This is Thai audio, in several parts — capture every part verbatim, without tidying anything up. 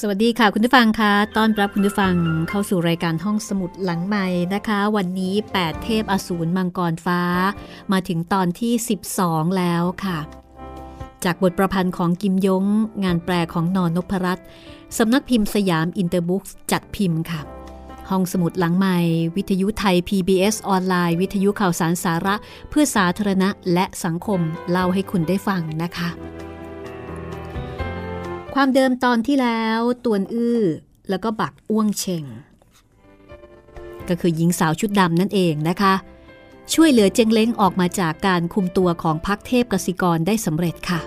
สวัสดีค่ะคุณผู้ฟังคะต้อนรับคุณผู้ฟังเข้าสู่รายการห้องสมุดหลังใหม่นะคะวันนี้แปดเทพอสูรมังกรฟ้ามาถึงตอนที่สิบสองแล้วค่ะจากบทประพันธ์ของกิมยงงานแปลของนนพรัตน์สำนักพิมพ์สยามอินเตอร์บุ๊กจัดพิมพ์ค่ะห้องสมุดหลังใหม่วิทยุไทย พี บี เอส ออนไลน์วิทยุข่าวสารสาระเพื่อสาธารณะและสังคมเล่าให้คุณได้ฟังนะคะความเดิมตอนที่แล้วตวนอื้อแล้วก็บักอ้วงเชงก็คือหญิงสาวชุดดำนั่นเองนะคะช่วยเหลือเจงเล้งออกมาจากการคุมตัวของพรรคเทพกสิกรได้สำเร็จค่ะ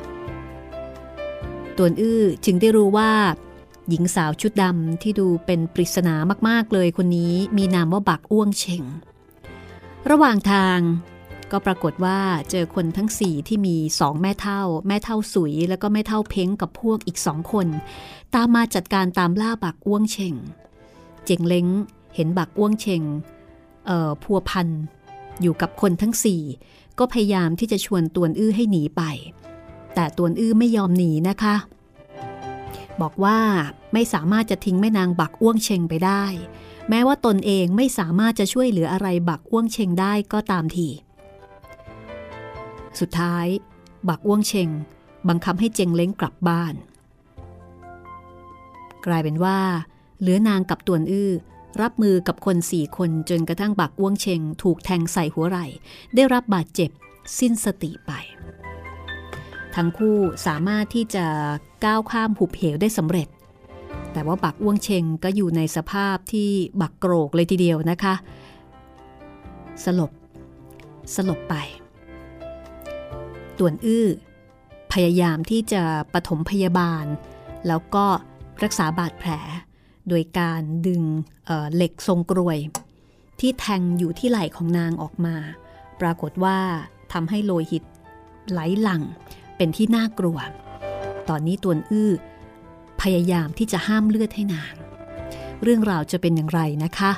ตวนอื้อจึงได้รู้ว่าหญิงสาวชุดดำที่ดูเป็นปริศนามากๆเลยคนนี้มีนามว่าบักอ้วงเชงระหว่างทางก็ปรากฏว่าเจอคนทั้งสี่ที่มีสองแม่เฒ่าแม่เฒ่าสุยแล้วก็แม่เฒ่าเพ้งกับพวกอีกสองคนตามมาจัดการตามล่าบักอ้วงเชงเจงเล้งเห็นบักอ้วงเชงเอ่อพัวพันอยู่กับคนทั้งสี่ก็พยายามที่จะชวนตวนอื้อให้หนีไปแต่ตวนอื้อไม่ยอมหนีนะคะบอกว่าไม่สามารถจะทิ้งแม่นางบักอ้วงเชงไปได้แม้ว่าตนเองไม่สามารถจะช่วยเหลืออะไรบักอ้วงเชงได้ก็ตามทีสุดท้ายบักอ้วงเชงบังคับให้เจงเล้งกลับบ้าน กลายเป็นว่าเหลือนางกับต่วนอื้อรับมือกับคนสี่คนจนกระทั่งบักอ้วงเชงถูกแทงใส่หัวไหล่ได้รับบาดเจ็บสิ้นสติไปทั้งคู่สามารถที่จะก้าวข้ามหุบเหวได้สำเร็จแต่ว่าบักอ้วงเชงก็อยู่ในสภาพที่บักโกรกเลยทีเดียวนะคะสลบสลบไปต่วนอื้อพยายามที่จะปฐมพยาบาลแล้วก็รักษาบาดแผลโดยการดึงเอ่อเหล็กทรงกรวยที่แทงอยู่ที่ไหล่ของนางออกมาปรากฏว่าทำให้โลหิตไหลหลั่งเป็นที่น่ากลัวตอนนี้ต่วนอื้อพยายามที่จะห้ามเลือดให้นางเรื่องราวจะเป็นอย่างไรนะคะ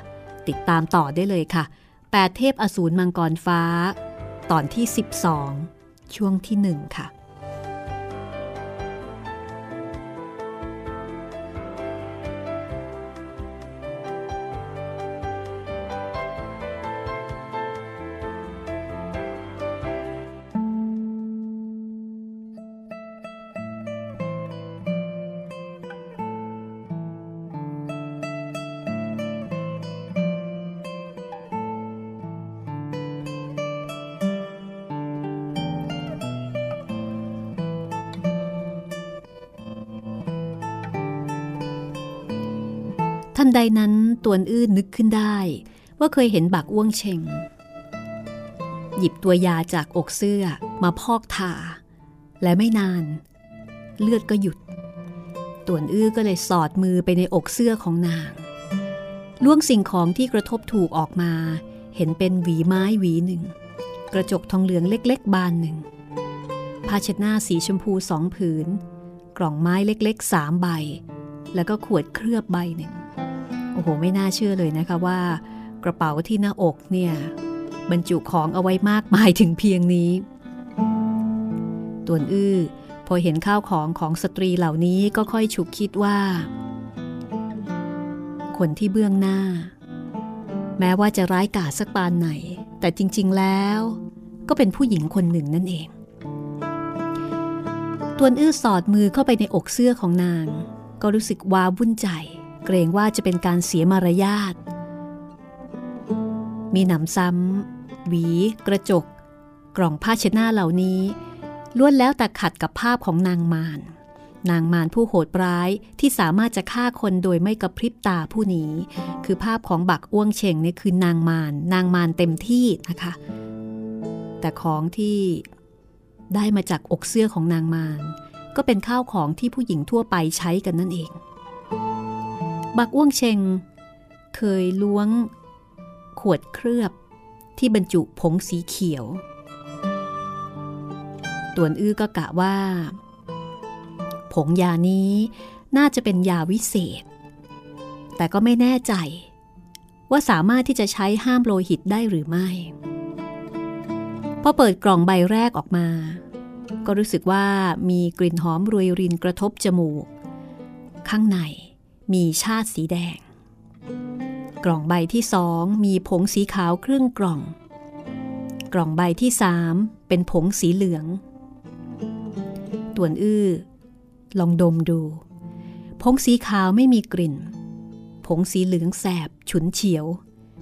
ติดตามต่อได้เลยค่ะแปดเทพอสูรมังกรฟ้าตอนที่สิบสองช่วงที่หนึ่งค่ะทันใดนั้นต่วนอื้อนึกขึ้นได้ว่าเคยเห็นบักอ้วงเชงหยิบตัวยาจากอกเสื้อมาพอกทาและไม่นานเลือดก็หยุดต่วนอื้อก็เลยสอดมือไปในอกเสื้อของนางล้วงสิ่งของที่กระทบถูกออกมาเห็นเป็นหวีไม้หวีหนึ่งกระจกทองเหลืองเล็กๆบานหนึ่งผ้าเช็ดหน้าสีชมพูสองผืนกล่องไม้เล็กๆสามใบแล้วก็ขวดเคลือบใบหนึ่งโอ้โหไม่น่าเชื่อเลยนะคะว่ากระเป๋าที่หน้าอกเนี่ยบรรจุของเอาไว้มากมายถึงเพียงนี้ต่วนอื้อพอเห็นข้าวของของสตรีเหล่านี้ก็ค่อยฉุกคิดว่าคนที่เบื้องหน้าแม้ว่าจะร้ายกาจสักปานไหนแต่จริงๆแล้วก็เป็นผู้หญิงคนหนึ่งนั่นเองต่วนอื้อสอดมือเข้าไปในอกเสื้อของนางก็รู้สึกว้าวุ่นใจเกรงว่าจะเป็นการเสียมารยาทมีหนำซ้ำหวีกระจกกล่องผ้าเช็ดหน้าเหล่านี้ล้วนแล้วแต่ขัดกับภาพของนางมารนางมารผู้โหดร้ายที่สามารถจะฆ่าคนโดยไม่กระพริบตาผู้นี้คือภาพของบักอ้วงเชงนี่คือนางมารนางมารเต็มที่นะคะแต่ของที่ได้มาจากอกเสื้อของนางมารก็เป็นข้าวของที่ผู้หญิงทั่วไปใช้กันนั่นเองบักอ้วงเชงเคยล้วงขวดเคลือบที่บรรจุผงสีเขียวต่วนอื้อก็กะว่าผงยานี้น่าจะเป็นยาวิเศษแต่ก็ไม่แน่ใจว่าสามารถที่จะใช้ห้ามโลหิตได้หรือไม่พอเปิดกล่องใบแรกออกมาก็รู้สึกว่ามีกลิ่นหอมรวยรินกระทบจมูกข้างในมีชาติสีแดงกล่องใบที่สองมีผงสีขาวครึ่งกล่องกล่องใบที่สามเป็นผงสีเหลืองต่วนอื้อลองดมดูผงสีขาวไม่มีกลิ่นผงสีเหลืองแสบฉุนเฉียว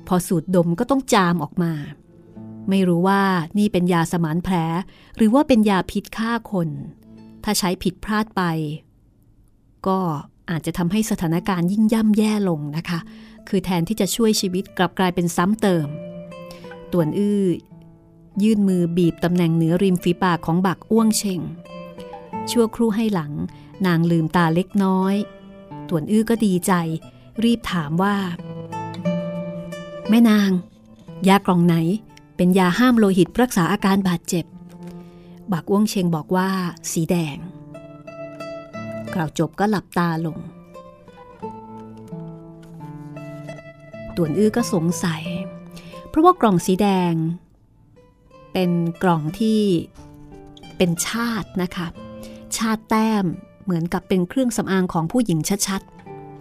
พอสูดดมก็ต้องจามออกมาไม่รู้ว่านี่เป็นยาสมานแผลหรือว่าเป็นยาพิษฆ่าคนถ้าใช้ผิดพลาดไปก็อาจจะทำให้สถานการณ์ยิ่งย่ำแย่ลงนะคะคือแทนที่จะช่วยชีวิตกลับกลายเป็นซ้ำเติมต่วนอื้อยื่นมือบีบตำแหน่งเหนือริมฝีปากของบักอ้วงเชงชั่วครู่ให้หลังนางลืมตาเล็กน้อยต่วนอื้อก็ดีใจรีบถามว่าแม่นางยากล่องไหนเป็นยาห้ามโลหิตรักษาอาการบาดเจ็บบักอ้วงเชงบอกว่าสีแดงกล่าวจบก็หลับตาลงต่วนอื้อก็สงสัยเพราะว่ากล่องสีแดงเป็นกล่องที่เป็นชาตินะคะชาติแต้มเหมือนกับเป็นเครื่องสำอางของผู้หญิงชัด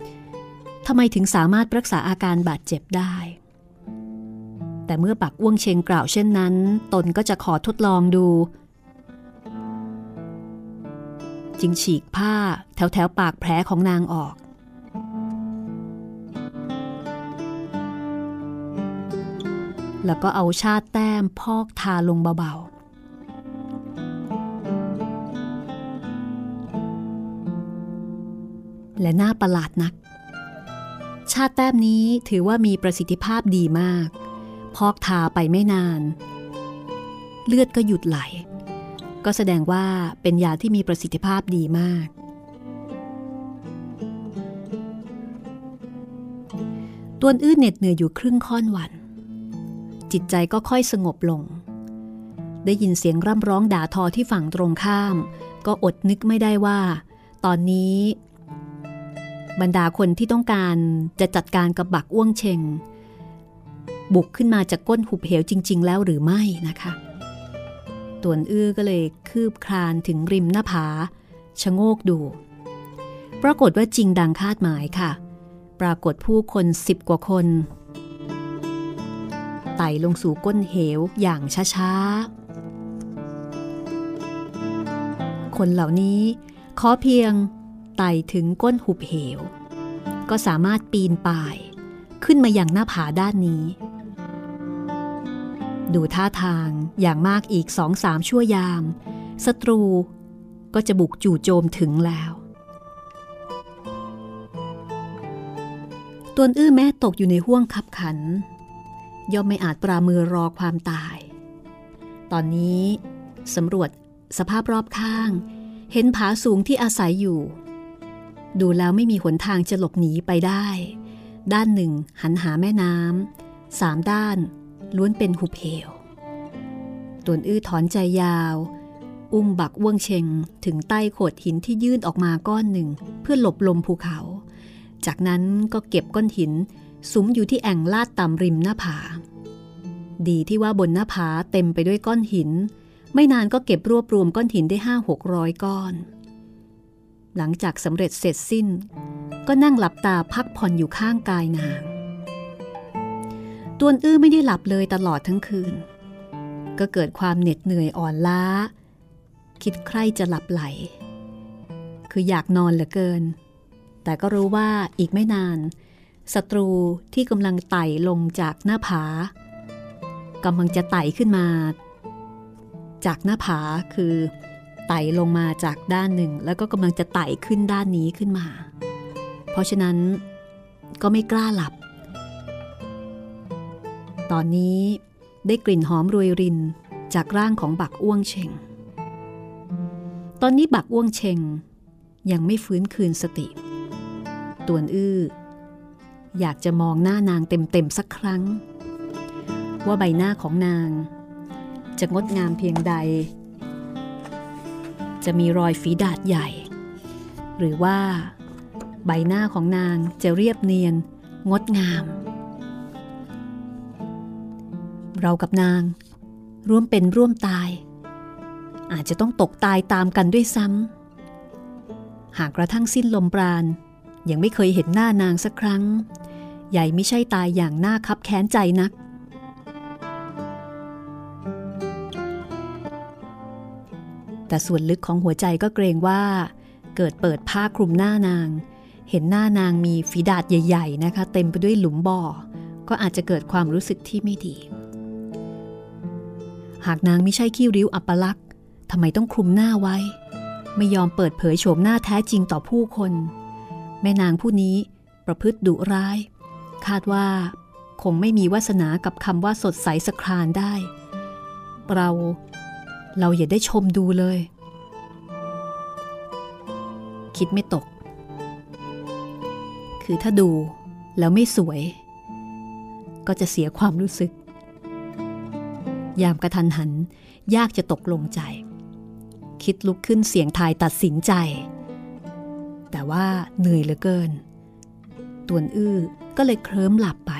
ๆทำไมถึงสามารถรักษาอาการบาดเจ็บได้แต่เมื่อบักอ้วงเชงกล่าวเช่นนั้นตนก็จะขอทดลองดูจึงฉีกผ้าแถวๆปากแผลของนางออก แล้วก็เอาชาดแต้มพอกทาลงเบาๆและน่าประหลาดนักชาดแต้มนี้ถือว่ามีประสิทธิภาพดีมากพอกทาไปไม่นานเลือดก็หยุดไหลก็แสดงว่าเป็นยาที่มีประสิทธิภาพดีมากตวนอื้อเหน็ดเหนื่อยอยู่ครึ่งค่อนวันจิตใจก็ค่อยสงบลงได้ยินเสียงร่ำร้องด่าทอที่ฝั่งตรงข้ามก็อดนึกไม่ได้ว่าตอนนี้บรรดาคนที่ต้องการจะจัดการกับบักอ้วงเชงบุกขึ้นมาจากก้นหุบเหวจริงๆแล้วหรือไม่นะคะตวนอื้อก็เลยคืบคลานถึงริมหน้าผาชะโงกดูปรากฏว่าจริงดังคาดหมายค่ะปรากฏผู้คนสิบกว่าคนไต่ลงสู่ก้นเหวอย่างช้าๆคนเหล่านี้ขอเพียงไต่ถึงก้นหุบเหวก็สามารถปีนป่ายขึ้นมาอย่างหน้าผาด้านนี้ดูท่าทางอย่างมากอีก สองสาม ชั่วยามศัตรูก็จะบุกจู่โจมถึงแล้วตวนอื้อแม้ตกอยู่ในห้วงคับขันย่อมไม่อาจปรามือรอความตายตอนนี้สำรวจสภาพรอบข้างเห็นผาสูงที่อาศัยอยู่ดูแล้วไม่มีหนทางจะหลบหนีไปได้ด้านหนึ่งหันหาแม่น้ำสามด้านล้วนเป็นหุบเหวตวนอื้อถอนใจยาวอุ้มบักอ้วงเชงถึงใต้โขดหินที่ยื่นออกมาก้อนหนึ่งเพื่อหลบลมภูเขาจากนั้นก็เก็บก้อนหินสุมอยู่ที่แอ่งลาดต่ำริมหน้าผาดีที่ว่าบนหน้าผาเต็มไปด้วยก้อนหินไม่นานก็เก็บรวบรวมก้อนหินได้ห้าหกร้อยก้อนหลังจากสำเร็จเสร็จสิ้นก็นั่งหลับตาพักผ่อนอยู่ข้างกายนางตวนอื้อไม่ได้หลับเลยตลอดทั้งคืนก็เกิดความเหน็ดเหนื่อยอ่อนล้าคิดใคร่จะหลับไหลคืออยากนอนเหลือเกินแต่ก็รู้ว่าอีกไม่นานศัตรูที่กำลังไต่ลงจากหน้าผากำลังจะไต่ขึ้นมาจากหน้าผาคือไต่ลงมาจากด้านหนึ่งแล้วก็กำลังจะไต่ขึ้นด้านนี้ขึ้นมาเพราะฉะนั้นก็ไม่กล้าหลับตอนนี้ได้กลิ่นหอมรวยรินจากร่างของบักอ้วงเชงตอนนี้บักอ้วงเชงยังไม่ฟื้นคืนสติตวนอื้ออยากจะมองหน้านางเต็มๆสักครั้งว่าใบหน้าของนางจะงดงามเพียงใดจะมีรอยฝีดาษใหญ่หรือว่าใบหน้าของนางจะเรียบเนียนงดงามเรากับนางร่วมเป็นร่วมตายอาจจะต้องตกตายตามกันด้วยซ้ำหากกระทั่งสิ้นลมปราณยังไม่เคยเห็นหน้านางสักครั้งใหญ่ไม่ใช่ตายอย่างน่าคับแค้นใจนักแต่ส่วนลึกของหัวใจก็เกรงว่าเกิดเปิดผ้าคลุมหน้านางเห็นหน้านางมีฝีดาษใหญ่ๆนะคะเต็มไปด้วยหลุมบ่อก็อาจจะเกิดความรู้สึกที่ไม่ดีหากนางไม่ใช่ขี้ริ้วอัปลักษณ์ทำไมต้องคลุมหน้าไว้ไม่ยอมเปิดเผยโฉมหน้าแท้จริงต่อผู้คนแม่นางผู้นี้ประพฤติดุร้ายคาดว่าคงไม่มีวาสนากับคำว่าสดใสสครานได้เราเราอย่าได้ชมดูเลยคิดไม่ตกคือถ้าดูแล้วไม่สวยก็จะเสียความรู้สึกยามกระทันหันยากจะตกลงใจคิดลุกขึ้นเสี่ยงทายตัดสินใจแต่ว่าเหนื่อยเหลือเกินตวนอื้อก็เลยเคลิ้มหลับไป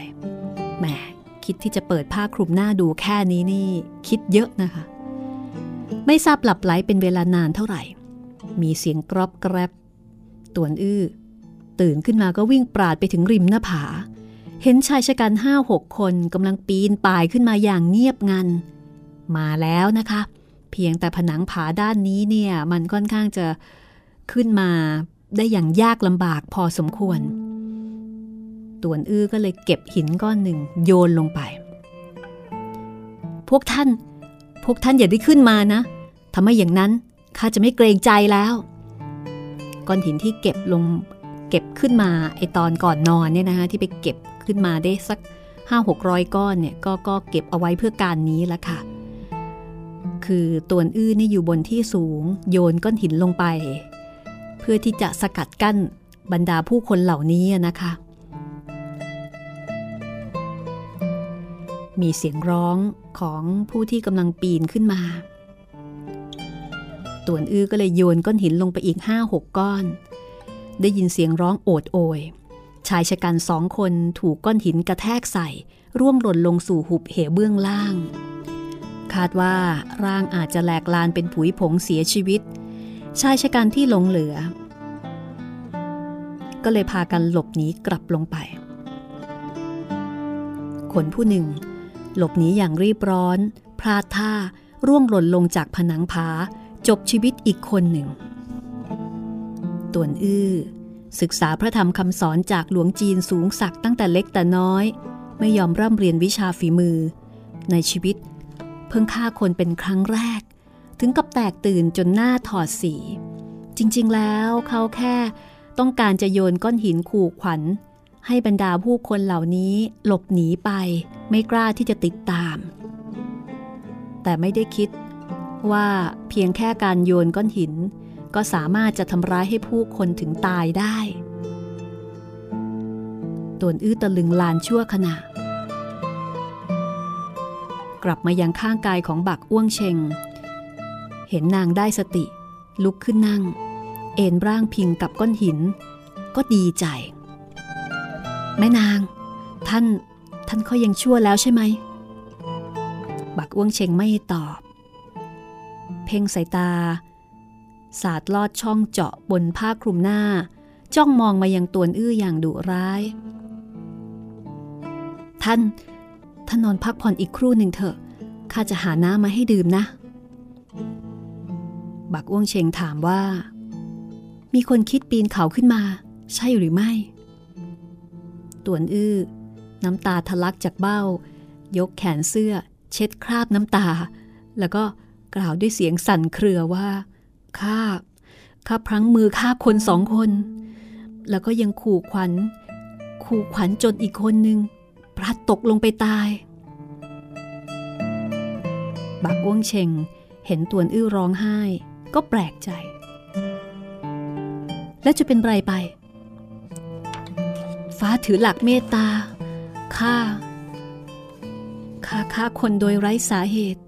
แหมคิดที่จะเปิดผ้าคลุมหน้าดูแค่นี้นี่คิดเยอะนะคะไม่ทราบหลับไหลเป็นเวลานานเท่าไหร่มีเสียงกรอบแกรบตวนอื้อตื่นขึ้นมาก็วิ่งปราดไปถึงริมหน้าผาเห็นชายชะกันห้าหกคนกำลังปีนป่ายขึ้นมาอย่างเงียบงันมาแล้วนะคะเพียงแต่ผนังผาด้านนี้เนี่ยมันค่อนข้างจะขึ้นมาได้อย่างยากลำบากพอสมควรตวนอื้อก็เลยเก็บหินก้อนหนึ่งโยนลงไป พวกท่านพวกท่านอย่าได้ขึ้นมานะทำไมอย่างนั้นข้าจะไม่เกรงใจแล้วก้อนหินที่เก็บลงเก็บขึ้นมาไอตอนก่อนนอนเนี่ยนะคะที่ไปเก็บขึ้นมาได้สัก ห้าหกร้อย ก้อนเนี่ยก็ก็เก็บเอาไว้เพื่อการนี้ละค่ะคือตวนอื้อนี่อยู่บนที่สูงโยนก้อนหินลงไปเพื่อที่จะสกัดกั้นบรรดาผู้คนเหล่านี้นะคะมีเสียงร้องของผู้ที่กำลังปีนขึ้นมาตวนอื้อก็เลยโยนก้อนหินลงไปอีก ห้าหก ก้อนได้ยินเสียงร้องโอดโอยชายชะกันสองคนถูกก้อนหินกระแทกใส่ร่วงหล่นลงสู่หุบเหวเบื้องล่างคาดว่าร่างอาจจะแหลกลานเป็นผุยผงเสียชีวิตชายชะกันที่หลงเหลือก็เลยพากันหลบหนีกลับลงไปคนผู้หนึ่งหลบหนีอย่างรีบร้อนพลาดท่าร่วงหล่นลงจากผนังผาจบชีวิตอีกคนหนึ่งตวนอื้อศึกษาพระธรรมคำสอนจากหลวงจีนสูงสักตั้งแต่เล็กแต่น้อยไม่ยอมร่ำเรียนวิชาฝีมือในชีวิตเพิ่งฆ่าคนเป็นครั้งแรกถึงกับแตกตื่นจนหน้าถอดสีจริงๆแล้วเขาแค่ต้องการจะโยนก้อนหินขู่ขวัญให้บรรดาผู้คนเหล่านี้หลบหนีไปไม่กล้าที่จะติดตามแต่ไม่ได้คิดว่าเพียงแค่การโยนก้อนหินก็สามารถจะทำร้ายให้ผู้คนถึงตายได้ตวนอื้อตะลึงลานชั่วขณะกลับมายังข้างกายของบักอ้วงเชงเห็นนางได้สติลุกขึ้นนั่งเอนร่างพิงกับก้อนหินก็ดีใจแม่นางท่านท่านค่อยยังชั่วแล้วใช่ไหมบักอ้วงเชงไม่ตอบเพ่งสายตาสาดลอดช่องเจาะบนผ้าคลุมหน้าจ้องมองมายังตวนอื้ออย่างดุร้ายท่านท่านนอนพักผ่อนอีกครู่หนึ่งเถอะข้าจะหาน้ำมาให้ดื่มนะบักอ้วงเชงถามว่ามีคนคิดปีนเขาขึ้นมาใช่หรือไม่ตวนอื้อน้ำตาทะลักจากเบ้ายกแขนเสื้อเช็ดคราบน้ำตาแล้วก็กล่าวด้วยเสียงสั่นเครือว่าข้าข้าพลั้งมือฆ่าคนสองคนแล้วก็ยังขู่ขวัญขู่ขวัญจนอีกคนนึงพลัดตกลงไปตายบักอ้วงเชงเห็นตวนอื้อร้องไห้ก็แปลกใจแล้วจะเป็นไรไปฟ้าถือหลักเมตตาข้าข้าฆ่าคนโดยไร้สาเหตุ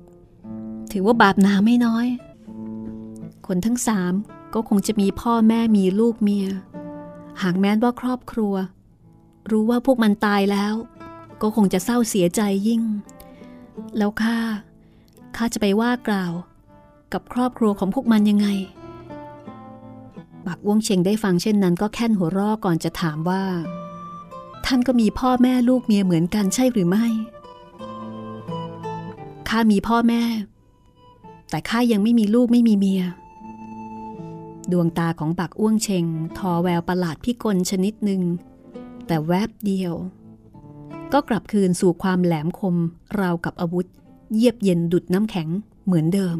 ถือว่าบาปหนาไม่น้อยคนทั้งสามก็คงจะมีพ่อแม่มีลูกเมียหากแม้นว่าครอบครัวรู้ว่าพวกมันตายแล้วก็คงจะเศร้าเสียใจยิ่งแล้วข้าข้าจะไปว่ากล่าวกับครอบครัวของพวกมันยังไงบักอ้วงเชงได้ฟังเช่นนั้นก็แค่นหัวร่อก่อนจะถามว่าท่านก็มีพ่อแม่ลูกเมียเหมือนกันใช่หรือไม่ข้ามีพ่อแม่แต่ข้ายังไม่มีลูกไม่มีเมียดวงตาของบักอ้วงเชงทอแววประหลาดพิกลชนิดหนึ่งแต่แวบเดียวก็กลับคืนสู่ความแหลมคมราวกับอาวุธเยียบเย็นดุจน้ำแข็งเหมือนเดิม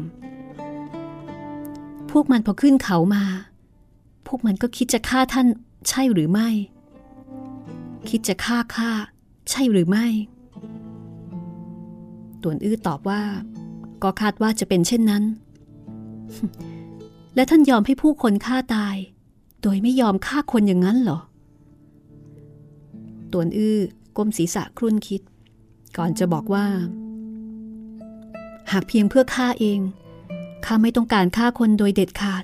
พวกมันพอขึ้นเขามาพวกมันก็คิดจะฆ่าท่านใช่หรือไม่คิดจะฆ่าข้าใช่หรือไม่ตวนอื้อตอบว่าก็คาดว่าจะเป็นเช่นนั้นและท่านยอมให้ผู้คนฆ่าตายโดยไม่ยอมฆ่าคนอย่างนั้นเหรอตวนอื้อก้มศีรษะครุ่นคิดก่อนจะบอกว่าหากเพียงเพื่อฆ่าเองข้าไม่ต้องการฆ่าคนโดยเด็ดขาด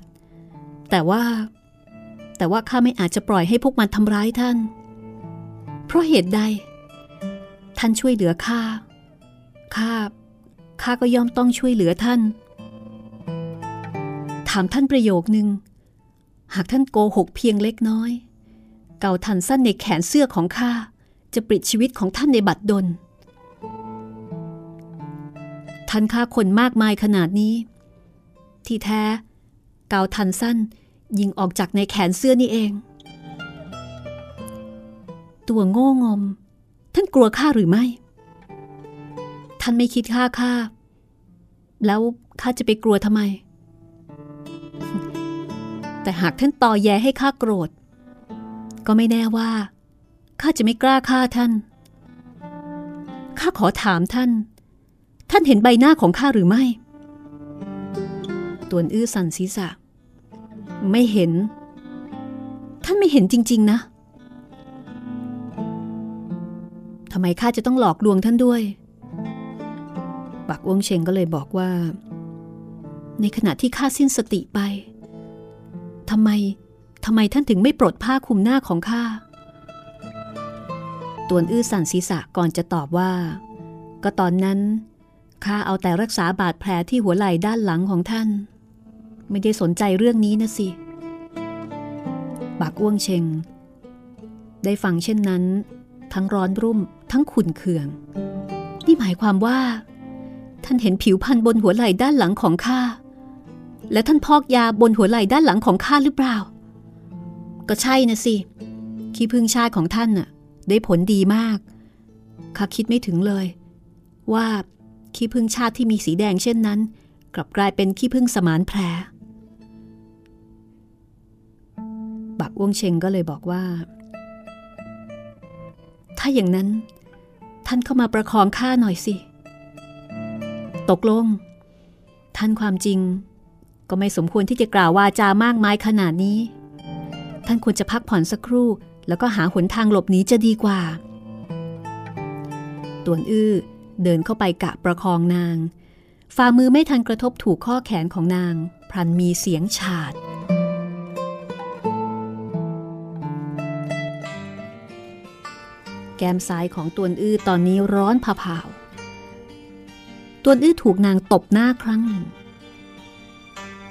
แต่ว่าแต่ว่าข้าไม่อาจจะปล่อยให้พวกมันทำร้ายท่านเพราะเหตุใดท่านช่วยเหลือข้าข้าข้าก็ย่อมต้องช่วยเหลือท่านถามท่านประโยคนึงหากท่านโกหกเพียงเล็กน้อยเกาทันสั้นในแขนเสื้อของข้าจะปลิดชีวิตของท่านในบัดดลท่านฆ่าคนมากมายขนาดนี้ที่แท้เกาทันสั้นยิงออกจากในแขนเสื้อนี่เองตัวโง่งมท่านกลัวข้าหรือไม่ท านไม่คิดฆ่าข้าแล้วข้าจะไปกลัวทำไมแต่หากท่านตอแยให้ข้าโกรธก็ไม่แน่ว่าข้าจะไม่กล้าฆ่าท่านข้าขอถามท่านท่านเห็นใบหน้าของข้าหรือไม่ตวนอื้อสั่นศีรษะไม่เห็นท่านไม่เห็นจริงๆนะทำไมข้าจะต้องหลอกลวงท่านด้วยบักอ้วงเชงก็เลยบอกว่าในขณะที่ข้าสิ้นสติไปทำไมทำไมท่านถึงไม่ปลดผ้าคลุมหน้าของข้าตวนอื้อสั่นศีรษะก่อนจะตอบว่าก็ตอนนั้นข้าเอาแต่รักษาบาดแผลที่หัวไหล่ด้านหลังของท่านไม่ได้สนใจเรื่องนี้นะสิบักอ้วงเชงได้ฟังเช่นนั้นทั้งร้อนรุ่มทั้งขุ่นเคืองนี่หมายความว่าท่านเห็นผิวพรรณบนหัวไหล่ด้านหลังของข้าและท่านพอกยาบนหัวไหล่ด้านหลังของข้าหรือเปล่าก็ใช่นะสิขี้ผึ้งชาของท่านน่ะได้ผลดีมากข้าคิดไม่ถึงเลยว่าขี้ผึ้งชาที่มีสีแดงเช่นนั้นกลับกลายเป็นขี้ผึ้งสมานแผลบักอ้วงเชงก็เลยบอกว่าถ้าอย่างนั้นท่านเข้ามาประคองข้าหน่อยสิตกลงท่านความจริงก็ไม่สมควรที่จะกล่าววาจามากมายขนาดนี้ท่านควรจะพักผ่อนสักครู่แล้วก็หาหนทางหลบหนีจะดีกว่าตวนอื้อเดินเข้าไปกะประคองนางฝ่ามือไม่ทันกระทบถูกข้อแขนของนางพลันมีเสียงฉาดแก้มซ้ายของตวนอื้อตอนนี้ร้อนผาๆตวนอื้อถูกนางตบหน้าครั้งหนึ่ง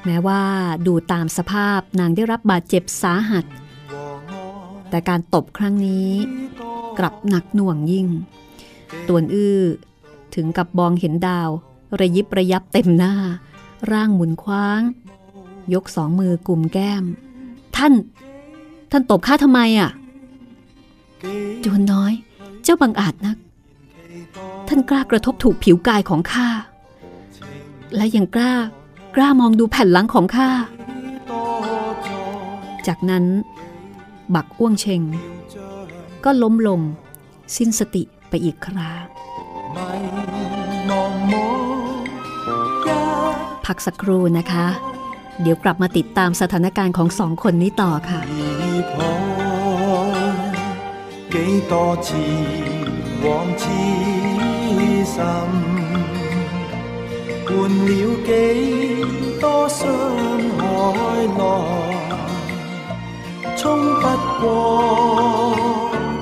แม้ว่าดูตามสภาพนางได้รับบาดเจ็บสาหัสแต่การตบครั้งนี้กลับหนักหน่วงยิ่งตวนอื้อถึงกับมองเห็นดาวระยิบระยับเต็มหน้าร่างหมุนคว้างยกสองมือกุมแก้มท่านท่านตบข้าทำไมอ่ะโจรน้อยเจ้าบังอาจนักท่านกล้ากระทบถูกผิวกายของข้าและยังกล้ากล้ามองดูแผ่นหลังของข้าจากนั้นบักอ้วงเชงก็ล้มลงสิ้นสติไปอีกคราพักสักครู่นะคะเดี๋ยวกลับมาติดตามสถานการณ์ของสองคนนี้ต่อค่ะ幾多次往痴心，換了幾多傷海內，衝不過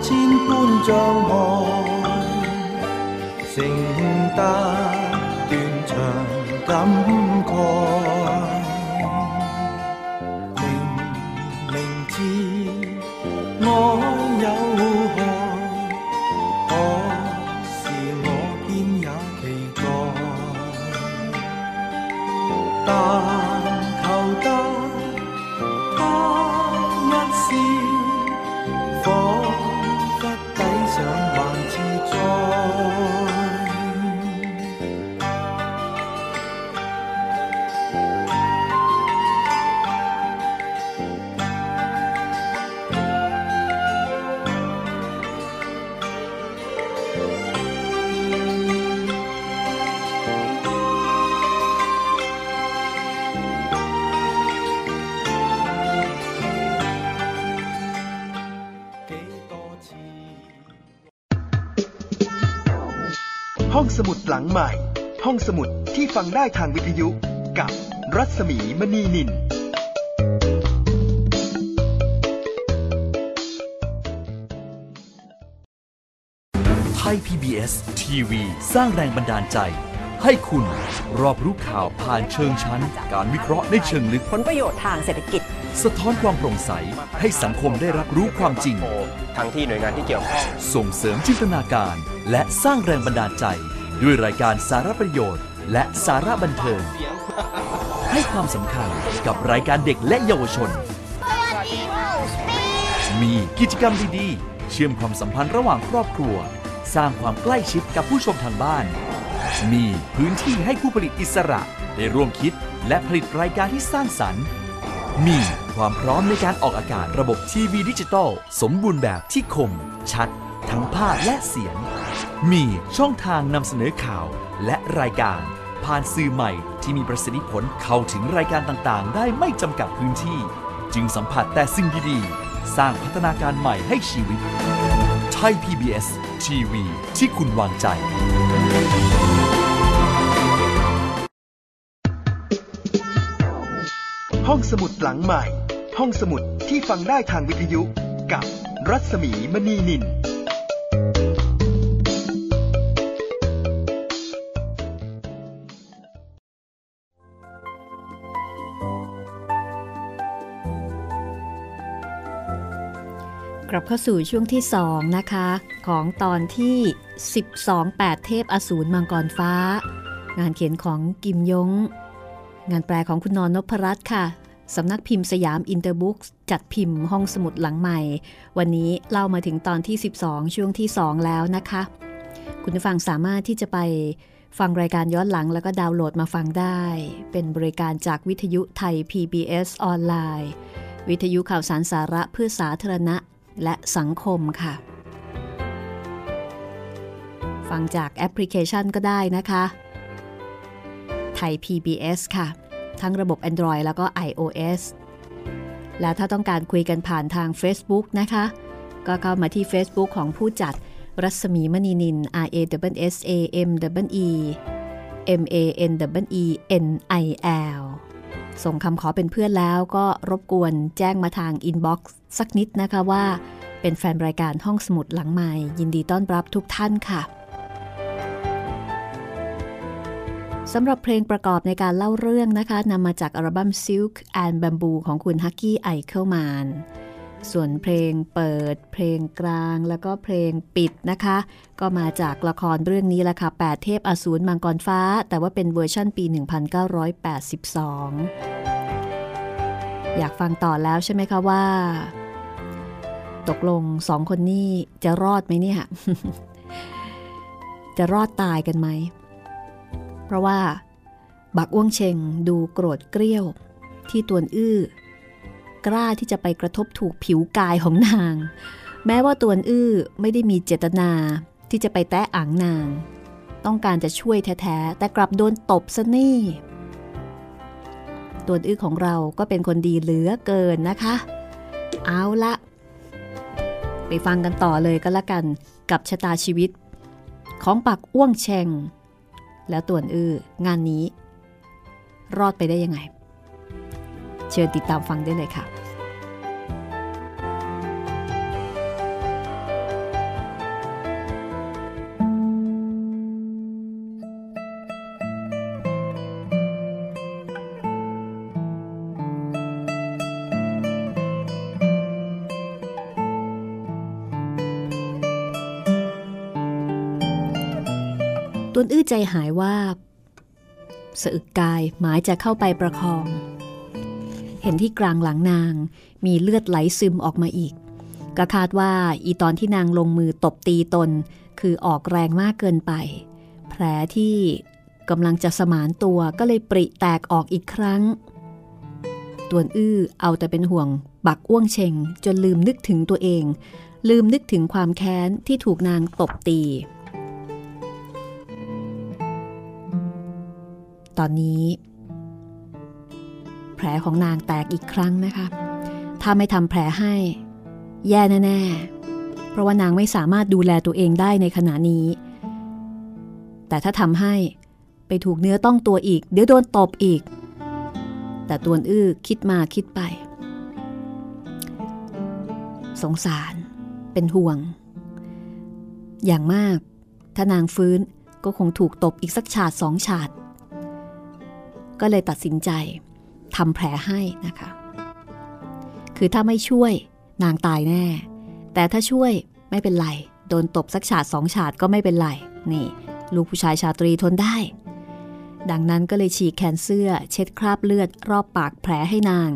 千般障礙，承擔斷腸感慨，明明知我。但求得他一笑，彷彿抵上萬次ห้องสมุดหลังใหม่ห้องสมุดที่ฟังได้ทางวิทยุกับรัศมีมณีนินไทย พี บี เอส ที วี สร้างแรงบันดาลใจให้คุณรอบรู้ข่าวผ่านเชิงชั้นการวิเคราะห์ในเชิงลึกผลประโยชน์ทางเศรษฐกิจสะท้อนความโปร่งใสให้สังคมได้รับรู้ความจริงทั้งที่หน่วยงานที่เกี่ยวข้องส่งเสริมจินตนาการและสร้างแรงบันดาลใจด้วยรายการสาระประโยชน์และสาระบันเทิงให้ความสำคัญกับรายการเด็กและเยาวชนมีกิจกรรมดีๆเชื่อมความสัมพันธ์ระหว่างครอบครัวสร้างความใกล้ชิดกับผู้ชมทางบ้าน มีพื้นที่ให้ผู้ผลิตอิสระได้ร่วมคิดและผลิตรายการที่สร้างสรรค์มีความพร้อมในการออกอากาศระบบทีวีดิจิตอลสมบูรณ์แบบที่คมชัดทั้งภาพและเสียงมีช่องทางนำเสนอข่าวและรายการผ่านสื่อใหม่ที่มีประสิทธิผลเข้าถึงรายการต่างๆได้ไม่จำกัดพื้นที่จึงสัมผัสแต่สิ่งดีๆสร้างพัฒนาการใหม่ให้ชีวิตไทย พี บี เอส ทีวีที่คุณวางใจห้องสมุดหลังใหม่ห้องสมุดที่ฟังได้ทางวิทยุกับรัศมีมณีนินกลับเข้าสู่ช่วงที่สองนะคะของตอนที่สิบสอง แปดเทพอสูรมังกรฟ้างานเขียนของกิมยงงานแปลของคุณนรนพรัตน์ค่ะสำนักพิมพ์สยามอินเตอร์บุ๊กจัดพิมพ์ห้องสมุดหลังใหม่วันนี้เล่ามาถึงตอนที่สิบสองช่วงที่สองแล้วนะคะคุณผู้ฟังสามารถที่จะไปฟังรายการย้อนหลังแล้วก็ดาวน์โหลดมาฟังได้เป็นบริการจากวิทยุไทย พี บี เอส ออนไลน์วิทยุข่าวสารสาระเพื่อสาธารณะและสังคมค่ะฟังจากแอปพลิเคชันก็ได้นะคะไทย พี บี เอส ค่ะทั้งระบบ Android แล้วก็ ไอ โอ เอส และถ้าต้องการคุยกันผ่านทาง Facebook นะคะก็เข้ามาที่ Facebook ของผู้จัดรัศมีมณีนิน R A S S A M E M A N E N I L ส่งคำขอเป็นเพื่อนแล้วก็รบกวนแจ้งมาทาง Inbox สักนิดนะคะว่าเป็นแฟนรายการห้องสมุดหลังใหม่ยินดีต้อนรับทุกท่านค่ะสำหรับเพลงประกอบในการเล่าเรื่องนะคะนำมาจากอัลบั้ม Silk and Bamboo ของคุณ Huckie Ikeulman ส่วนเพลงเปิดเพลงกลางแล้วก็เพลงปิดนะคะก็มาจากละครเรื่องนี้ละค่ะแปดเทพอสูรมังกรฟ้าแต่ว่าเป็นเวอร์ชั่นปี หนึ่งพันเก้าร้อยแปดสิบสอง อยากฟังต่อแล้วใช่ไหมคะว่าตกลงสองคนนี้จะรอดไหมเนี่ยจะรอดตายกันไหมเพราะว่าบักอ้วงเชงดูโกรธเกรี้ยวที่ตวนอื้อกล้าที่จะไปกระทบถูกผิวกายของนางแม้ว่าตวนอื้อไม่ได้มีเจตนาที่จะไปแตะอ่างนางต้องการจะช่วยแท้ๆแต่กลับโดนตบซะนี่ตวนอื้อของเราก็เป็นคนดีเหลือเกินนะคะเอาละไปฟังกันต่อเลยก็แล้วกันกับชะตาชีวิตของบักอ้วงเชงแล้วต่วนอื้องานนี้รอดไปได้ยังไงเชิญติดตามฟังได้เลยค่ะตวนอื้อใจหายว่าสะอึกกายหมายจะเข้าไปประคองเห็นที่กลางหลังนางมีเลือดไหลซึมออกมาอีกก็คาดว่าอีตอนที่นางลงมือตบตีตนคือออกแรงมากเกินไปแผลที่กำลังจะสมานตัวก็เลยปริแตกออกอีกครั้งตวนอื้อเอาแต่เป็นห่วงบักอ้วงเชงจนลืมนึกถึงตัวเองลืมนึกถึงความแค้นที่ถูกนางตบตีตอนนี้แผลของนางแตกอีกครั้งนะคะถ้าไม่ทำแผลให้แย่แน่ๆเพราะว่านางไม่สามารถดูแลตัวเองได้ในขณะนี้แต่ถ้าทำให้ไปถูกเนื้อต้องตัวอีกเดี๋ยวโดนตบอีกแต่ตวนอื้อคิดมาคิดไปสงสารเป็นห่วงอย่างมากถ้านางฟื้นก็คงถูกตบอีกสักฉาดสองฉาดก็เลยตัดสินใจทำแผลให้นะคะคือถ้าไม่ช่วยนางตายแน่แต่ถ้าช่วยไม่เป็นไรโดนตบสักฉาดสองฉาดก็ไม่เป็นไรนี่ลูกผู้ชายชาตรีทนได้ดังนั้นก็เลยฉีกแขนเสื้อเช็ดคราบเลือดรอบปากแผลให้นาง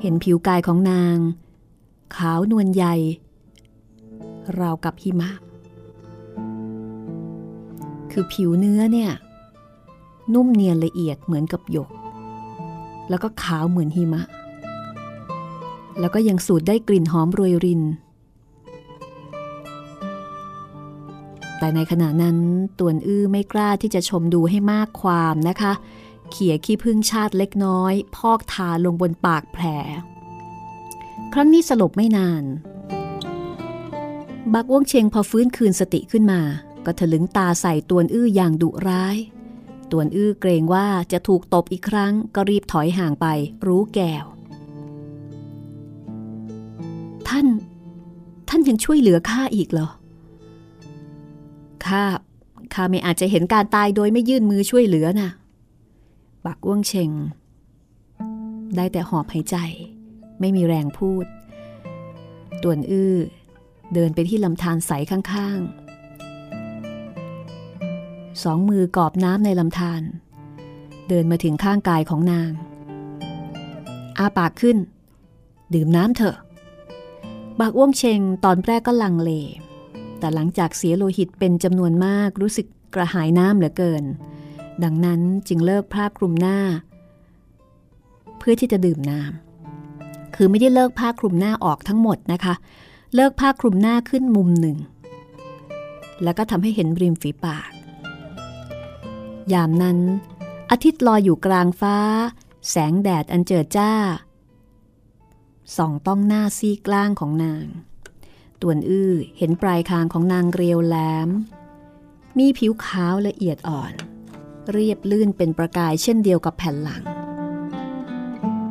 เห็นผิวกายของนางขาวนวลใยราวกับหิมะ คือผิวเนื้อเนี่ยนุ่มเนียนละเอียดเหมือนกับหยกแล้วก็ขาวเหมือนหิมะแล้วก็ยังสูดได้กลิ่นหอมรวยรินแต่ในขณะนั้นต่วนอื้อไม่กล้าที่จะชมดูให้มากความนะคะเขี่ยขี้ผึ้งชาติเล็กน้อยพอกทาลงบนปากแผลครั้งนี้สลบไม่นานบักอ้วงเชงพอฟื้นคืนสติขึ้นมาก็ถลึงตาใส่ต่วนอื้ออย่างดุร้ายต่วนอื้อเกรงว่าจะถูกตบอีกครั้งก็รีบถอยห่างไปรู้แก่วท่านท่านยังช่วยเหลือข้าอีกเหรอข้าข้าไม่อาจจะเห็นการตายโดยไม่ยื่นมือช่วยเหลือนะบักอ้วงเชงได้แต่หอบหายใจไม่มีแรงพูดต่วนอื้อเดินไปที่ลำธารใสข้างๆสองมือกอบน้ำในลำธารเดินมาถึงข้างกายของนางอาปากขึ้นดื่มน้ำเถอะบากอ้วงเชงตอนแรกก็ลังเลแต่หลังจากเสียโลหิตเป็นจำนวนมากรู้สึกกระหายน้ำเหลือเกินดังนั้นจึงเลิกผ้าคลุมหน้าเพื่อที่จะดื่มน้ำคือไม่ได้เลิกผ้าคลุมหน้าออกทั้งหมดนะคะเลิกผ้าคลุมหน้าขึ้นมุมหนึ่งแล้วก็ทำให้เห็นริมฝีปากยามนั้นอาทิตย์ลอยอยู่กลางฟ้าแสงแดดอันเจิดจ้าส่องต้องหน้าซีกล่างของนางต่วนอื้อเห็นปลายคางของนางเรียวแหลมมีผิวขาวละเอียดอ่อนเรียบลื่นเป็นประกายเช่นเดียวกับแผ่นหลัง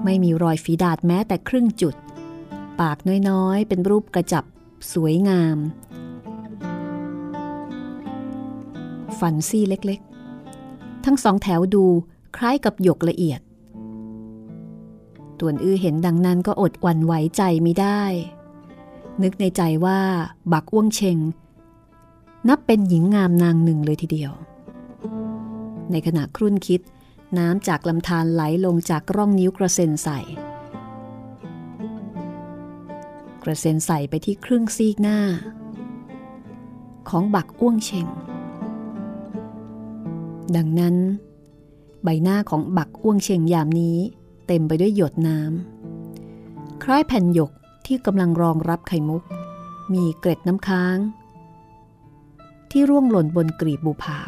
ไม่มีรอยฝีดาษแม้แต่ครึ่งจุดปากน้อยๆเป็นรูปกระจับสวยงามฟันซี่เล็กๆทั้งสองแถวดูคล้ายกับหยกละเอียดต่วนอื้อเห็นดังนั้นก็อดหวั่นไหวใจไม่ได้นึกในใจว่าบักอ้วงเชงนับเป็นหญิงงามนางหนึ่งเลยทีเดียวในขณะครุ่นคิดน้ำจากลำธารไหลลงจากร่องนิ้วกระเซ็นใส่กระเซ็นใส่ไปที่ครึ่งซีกหน้าของบักอ้วงเชงดังนั้นใบหน้าของบักอ้วงเชงยามนี้เต็มไปด้วยหยดน้ำคล้ายแผ่นหยกที่กำลังรองรับไข่มุกมีเกล็ดน้ำค้างที่ร่วงหล่นบนกรีบบุภา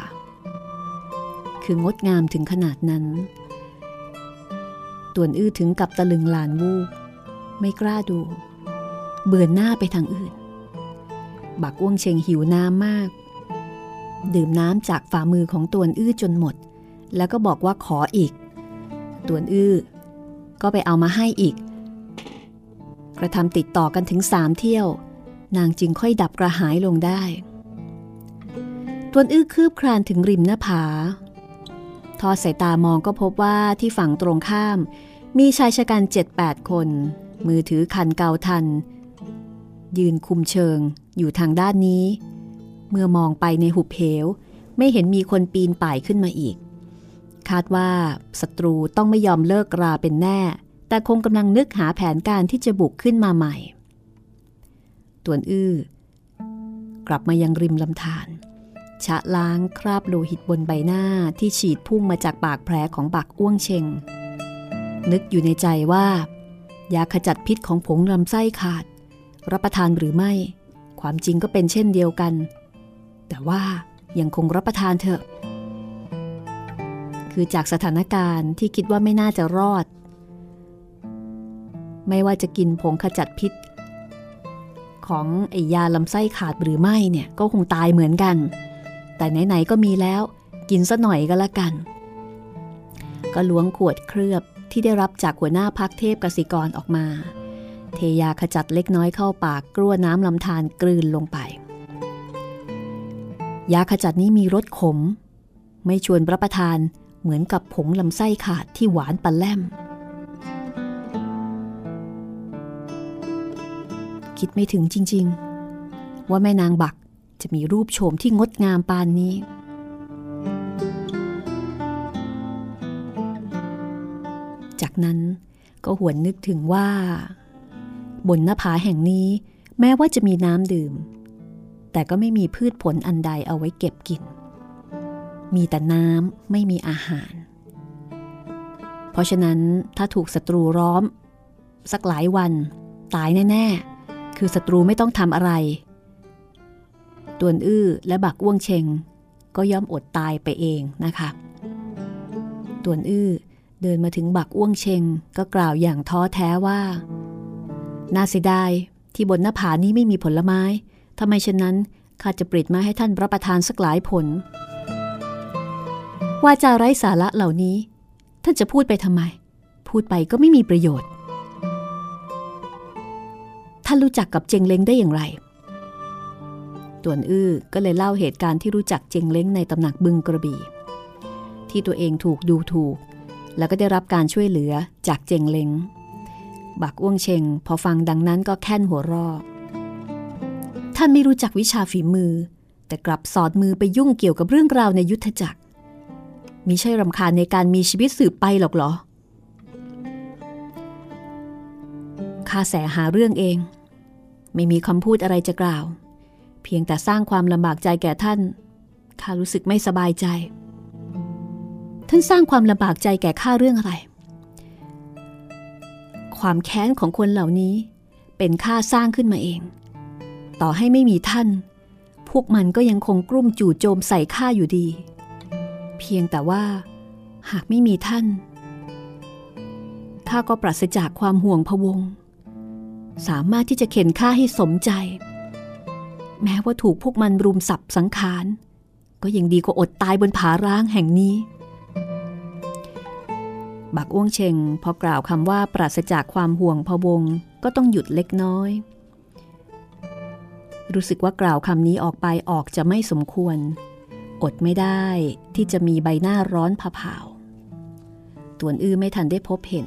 คืองดงามถึงขนาดนั้นต่วนอื้อถึงกับตะลึงลานวูบไม่กล้าดูเบือนหน้าไปทางอื่นบักอ้วงเชงหิวน้ำมากดื่มน้ำจากฝ่ามือของต่วนอื้อจนหมดแล้วก็บอกว่าขออีกต่วนอื้อก็ไปเอามาให้อีกกระทำติดต่อกันถึงสามเที่ยวนางจึงค่อยดับกระหายลงได้ต่วนอื้อคืบคลานถึงริมหน้าผาทอดสายตามองก็พบว่าที่ฝั่งตรงข้ามมีชายชะกัน เจ็ดแปด คนมือถือคันเกาทันยืนคุมเชิงอยู่ทางด้านนี้เมื่อมองไปในหุบเหวไม่เห็นมีคนปีนป่ายขึ้นมาอีกคาดว่าศัตรูต้องไม่ยอมเลิกราเป็นแน่แต่คงกำลังนึกหาแผนการที่จะบุกขึ้นมาใหม่ต่วนอื้อกลับมายังริมลำธารชะล้างคราบโลหิตบนใบหน้าที่ฉีดพุ่งมาจากปากแผลของบักอ้วงเชงนึกอยู่ในใจว่ายาขจัดพิษของผงลำไส้ขาดรับประทานหรือไม่ความจริงก็เป็นเช่นเดียวกันแต่ว่ายังคงรับประทานเถอะคือจากสถานการณ์ที่คิดว่าไม่น่าจะรอดไม่ว่าจะกินผงขจัดพิษของไอ้ยาลำไส้ขาดหรือไม่เนี่ยก็คงตายเหมือนกันแต่ไหนๆก็มีแล้วกินซะหน่อยก็แล้วกันก็ล้วงขวดเคลือบที่ได้รับจากหัวหน้าพักเทพกสิกรออกมาเทยาขจัดเล็กน้อยเข้าปากกลั้วน้ำลำธารกลืนลงไปยาขจัดนี้มีรสขมไม่ชวนรับประทานเหมือนกับผงลำไส้ขาดที่หวานปะแล่มคิดไม่ถึงจริงๆว่าแม่นางบักจะมีรูปโฉมที่งดงามปานนี้จากนั้นก็หวนนึกถึงว่าบนหน้าผาแห่งนี้แม้ว่าจะมีน้ำดื่มแต่ก็ไม่มีพืชผลอันใดเอาไว้เก็บกิน มีแต่น้ำไม่มีอาหารเพราะฉะนั้นถ้าถูกศัตรูร้อมสักหลายวันตายแน่ๆคือศัตรูไม่ต้องทำอะไรต่วนอื้อและบักอ้วงเชงก็ย่อมอดตายไปเองนะคะต่วนอื้อเดินมาถึงบักอ้วงเชงก็กล่าวอย่างท้อแท้ว่าน่าเสียดายที่บนหน้าผานี้ไม่มีผลไม้ทำไมเช่นนั้นข้าจะปริดมาให้ท่านรับประทานสักหลายผลวาจาไร้สาระเหล่านี้ท่านจะพูดไปทำไมพูดไปก็ไม่มีประโยชน์ท่านรู้จักกับเจงเล้งได้อย่างไรต่วนอื้อก็เลยเล่าเหตุการณ์ที่รู้จักเจงเล้งในตำหนักบึงกระบี่ที่ตัวเองถูกดูถูกแล้วก็ได้รับการช่วยเหลือจากเจงเล้งบักอ้วงเชงพอฟังดังนั้นก็แค่นหัวร่อท่านไม่รู้จักวิชาฝีมือแต่กลับสอดมือไปยุ่งเกี่ยวกับเรื่องราวในยุทธจักรมิใช่รำคาญในการมีชีวิตสืบไปหรอกเหรอข้าแสหาเรื่องเองไม่มีคำพูดอะไรจะกล่าวเพียงแต่สร้างความลำบากใจแก่ท่านข้ารู้สึกไม่สบายใจท่านสร้างความลำบากใจแก่ข้าเรื่องอะไรความแค้นของคนเหล่านี้เป็นข้าสร้างขึ้นมาเองต่อให้ไม่มีท่านพวกมันก็ยังคงกลุ่มจู่โจมใส่ข้าอยู่ดีเพียงแต่ว่าหากไม่มีท่านข้าก็ปราศจากความห่วงพะวงสามารถที่จะเข็นข้าให้สมใจแม้ว่าถูกพวกมันรุมสับสังขารก็ยังดีกว่าอดตายบนผาร้างแห่งนี้บักอ้วงเชงพอกล่าวคำว่าปราศจากความห่วงพะวงก็ต้องหยุดเล็กน้อยรู้สึกว่ากล่าวคำนี้ออกไปออกจะไม่สมควรอดไม่ได้ที่จะมีใบหน้าร้อนผะเผาต่วนอื้อไม่ทันได้พบเห็น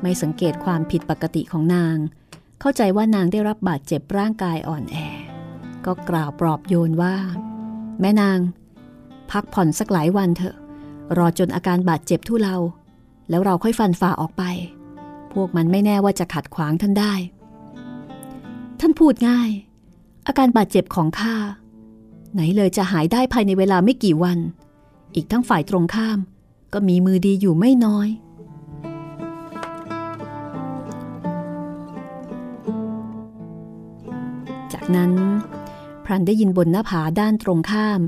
ไม่สังเกตความผิดปกติของนางเข้าใจว่านางได้รับบาดเจ็บร่างกายอ่อนแอก็กล่าวปลอบโยนว่าแม่นางพักผ่อนสักหลายวันเถอะรอจนอาการบาดเจ็บทุเลาแล้วเราค่อยฟันฝ่าออกไปพวกมันไม่แน่ว่าจะขัดขวางท่านได้ท่านพูดง่ายอาการบาดเจ็บของข้าไหนเลยจะหายได้ภายในเวลาไม่กี่วันอีกทั้งฝ่ายตรงข้ามก็มีมือดีอยู่ไม่น้อยจากนั้นพลันได้ยินบนหน้าผาด้านตรงข้าม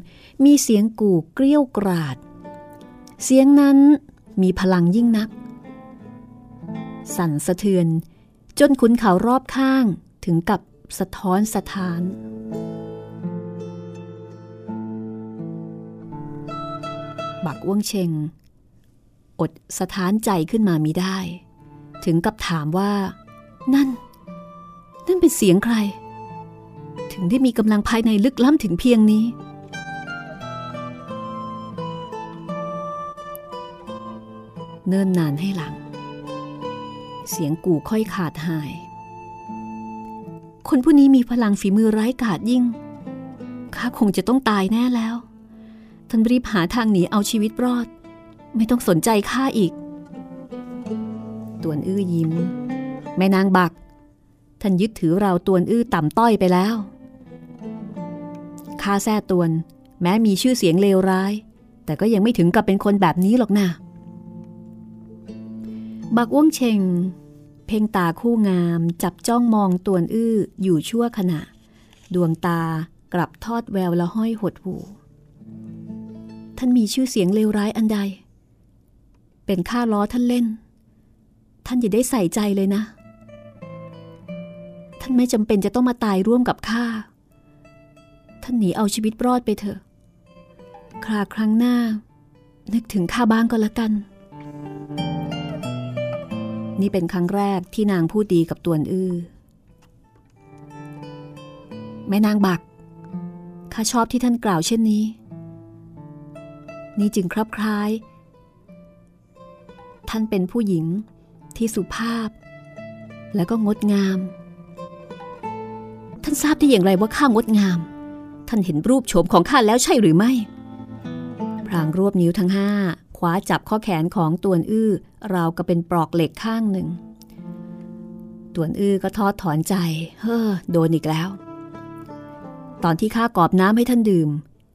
มีเสียงกู่เกรี้ยวกราดเสียงนั้นมีพลังยิ่งนักสั่นสะเทือนจนขุนเขารอบข้างถึงกับสะท้อนสะท้านบักอ้วงเชงอดสะท้านใจขึ้นมามิได้ถึงกับถามว่านั่นนั่นเป็นเสียงใครถึงได้มีกำลังภายในลึกล้ำถึงเพียงนี้เนิ่นนานให้หลังเสียงกู่ค่อยขาดหายคนผู้นี้มีพลังฝีมือร้ายกาจยิ่งข้าคงจะต้องตายแน่แล้วท่านรีบหาทางหนีเอาชีวิตรอดไม่ต้องสนใจข้าอีกต่วนอื้อยิ้มแม่นางบักท่านยึดถือเราต่วนอื้อต่ำต้อยไปแล้วข้าแซ่ต่วนแม้มีชื่อเสียงเลวร้ายแต่ก็ยังไม่ถึงกับเป็นคนแบบนี้หรอกนะบักอ้วงเชงเพ่งตาคู่งามจับจ้องมองต่วนอื้ออยู่ชั่วขณะดวงตากลับทอดแววละห้อยหดหู่ท่านมีชื่อเสียงเลวร้ายอันใดเป็นข้าล้อท่านเล่นท่านอย่าได้ใส่ใจเลยนะท่านไม่จำเป็นจะต้องมาตายร่วมกับข้าท่านหนีเอาชีวิตรอดไปเถอะคราครั้งหน้านึกถึงข้าบ้างก็แล้วกันนี่เป็นครั้งแรกที่นางพูดดีกับต่วนอื้อแม่นางบักข้าชอบที่ท่านกล่าวเช่นนี้นี่จึงคลับคล้ายท่านเป็นผู้หญิงที่สุภาพและก็งดงามท่านทราบได้อย่างไรว่าข้างดงามท่านเห็นรูปโฉมของข้าแล้วใช่หรือไม่พรางรวบนิ้วทั้งห้าคว้าจับข้อแขนของต่วนอื้อราวกับเป็นปลอกเหล็กข้างหนึ่งต่วนอื้อก็ท้อถอนใจเฮ้อโดนอีกแล้วตอนที่ข้ากรอบน้ำให้ท่านดื่ม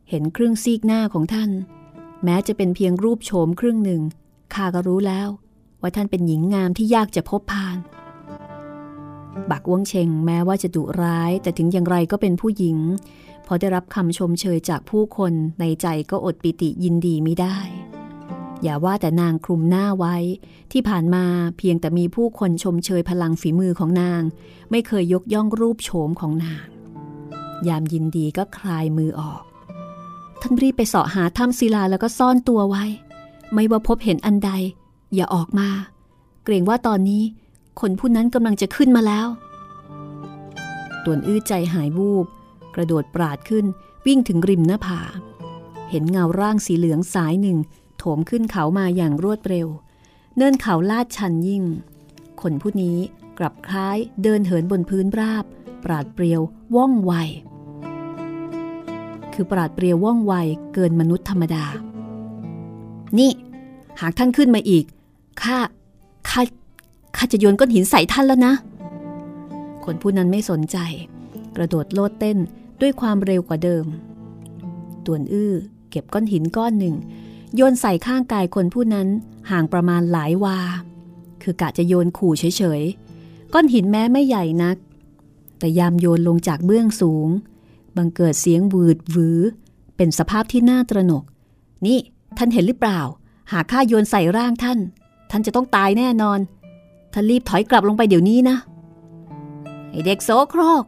เห็นครึ่งซีกหน้าของท่าน แม้จะเป็นเพียงรูปโฉมครึ่งหนึ่งข้าก็รู้แล้วว่าท่านเป็นหญิงงามที่ยากจะพบพานบักว่องเชงแม้ว่าจะดุร้ายแต่ถึงอย่างไรก็เป็นผู้หญิงพอได้รับคำชมเชยจากผู้คนในใจก็อดปิติยินดีไม่ได้อย่าว่าแต่นางคลุมหน้าไว้ที่ผ่านมาเพียงแต่มีผู้คนชมเชยพลังฝีมือของนางไม่เคยยกย่องรูปโฉมของนางยามยินดีก็คลายมือออกท่านรีบไปเสาะหาถ้ำศิลาแล้วก็ซ่อนตัวไว้ไม่ว่าพบเห็นอันใดอย่าออกมาเกรงว่าตอนนี้คนผู้นั้นกำลังจะขึ้นมาแล้วต่วนอื้อใจหายวูบกระโดดปราดขึ้นวิ่งถึงริมหน้าผาเห็นเงาร่างสีเหลืองสายหนึ่งโถมขึ้นเขามาอย่างรวดเร็วเนินเขาลาดชันยิ่งคนผู้นี้กลับคล้ายเดินเหินบนพื้นราบปราดเปรียวว่องไวคือปราดเปรียวว่องไวเกินมนุษย์ธรรมดานี่หากท่านขึ้นมาอีกข้าข้าข้าจะโยนก้อนหินใส่ท่านแล้วนะคนผู้นั้นไม่สนใจกระโดดโลดเต้นด้วยความเร็วกว่าเดิมต่วนอื้อเก็บก้อนหินก้อนหนึ่งโยนใส่ข้างกายคนผู้นั้นห่างประมาณหลายวาคือกะจะโยนขู่เฉยๆก้อนหินแม้ไม่ใหญ่นักแต่ยามโยนลงจากเบื้องสูงบังเกิดเสียงหวืดหวือเป็นสภาพที่น่าตระหนกนี่ท่านเห็นหรือเปล่าหากข้าโยนใส่ร่างท่านท่านจะต้องตายแน่นอนท่านรีบถอยกลับลงไปเดี๋ยวนี้นะไอ้เด็กโสโครก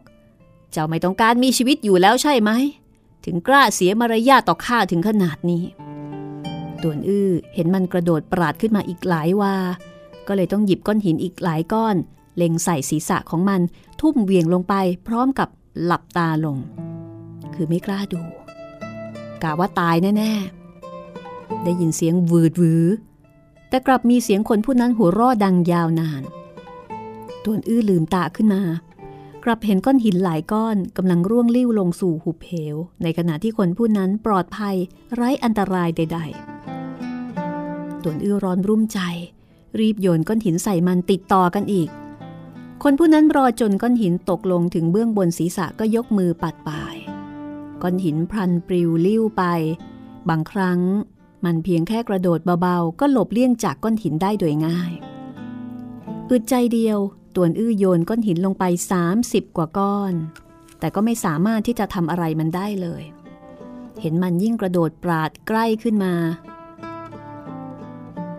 เจ้าไม่ต้องการมีชีวิตอยู่แล้วใช่ไหมถึงกล้าเสียมารยาทต่อข้าถึงขนาดนี้ต่วนอื้อเห็นมันกระโดดปราดขึ้นมาอีกหลายวาก็เลยต้องหยิบก้อนหินอีกหลายก้อนเล็งใส่ศีรษะของมันทุ่มเหวี่ยงลงไปพร้อมกับหลับตาลงคือไม่กล้าดูกะว่าตายแน่ๆได้ยินเสียงวืดวือแต่กลับมีเสียงคนผู้นั้นหัวเราะดังยาวนานต่วนอื้อลืมตาขึ้นมากลับเห็นก้อนหินหลายก้อนกำลังร่วงลิ่วลงสู่หุบเหวในขณะที่คนผู้นั้นปลอดภัยไร้อันตรายใดๆต่วนอื้อร้อนรุ่มใจรีบโยนก้อนหินใส่มันติดต่อกันอีกคนผู้นั้นรอจนก้อนหินตกลงถึงเบื้องบนศีรษะก็ยกมือปัดป่ายก้อนหินพลันปลิวลิ่วไปบางครั้งมันเพียงแค่กระโดดเบาๆก็หลบเลี่ยงจากก้อนหินได้โดยง่ายอึดใจเดียวต่วนอื้อโยนก้อนหินลงไปสามสิบกว่าก้อนแต่ก็ไม่สามารถที่จะทำอะไรมันได้เลยเห็นมันยิ่งกระโดดปราดใกล้ขึ้นมา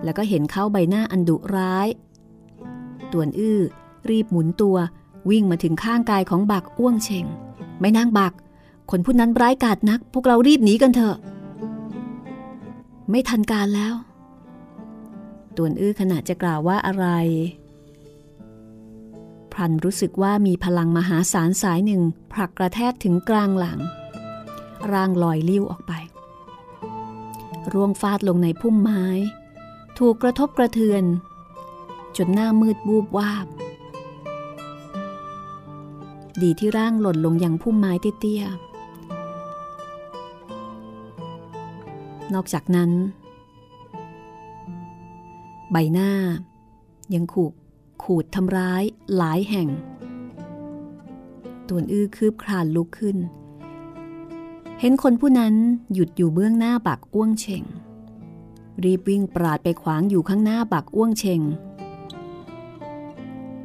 แล้วก็เห็นเข้าใบหน้าอันดุร้ายต่วนอื้อรีบหมุนตัววิ่งมาถึงข้างกายของบักอ้วงเชงไม่นางบักคนผู้นั้นร้ายกาจนักพวกเรารีบหนีกันเถอะไม่ทันการแล้วต่วนอื้อขณะจะกล่าวว่าอะไรพลันรู้สึกว่ามีพลังมหาศาลสายหนึ่งผลักกระแทกถึงกลางหลังร่างลอยลิ้วออกไปร่วงฟาดลงในพุ่มไม้ถูกกระทบกระเทือนจนหน้ามืดบูบวาบดีที่ร่างหล่นลงยังพุ่มไม้เตี้ยๆนอกจากนั้นใบหน้ายังขูดขูดทำร้ายหลายแห่งต่วนอื้อคืบคลานลุกขึ้นเห็นคนผู้นั้นหยุดอยู่เบื้องหน้าบักอ้วงเชงรีบวิ่งปราดไปขวางอยู่ข้างหน้าบักอ้วงเชง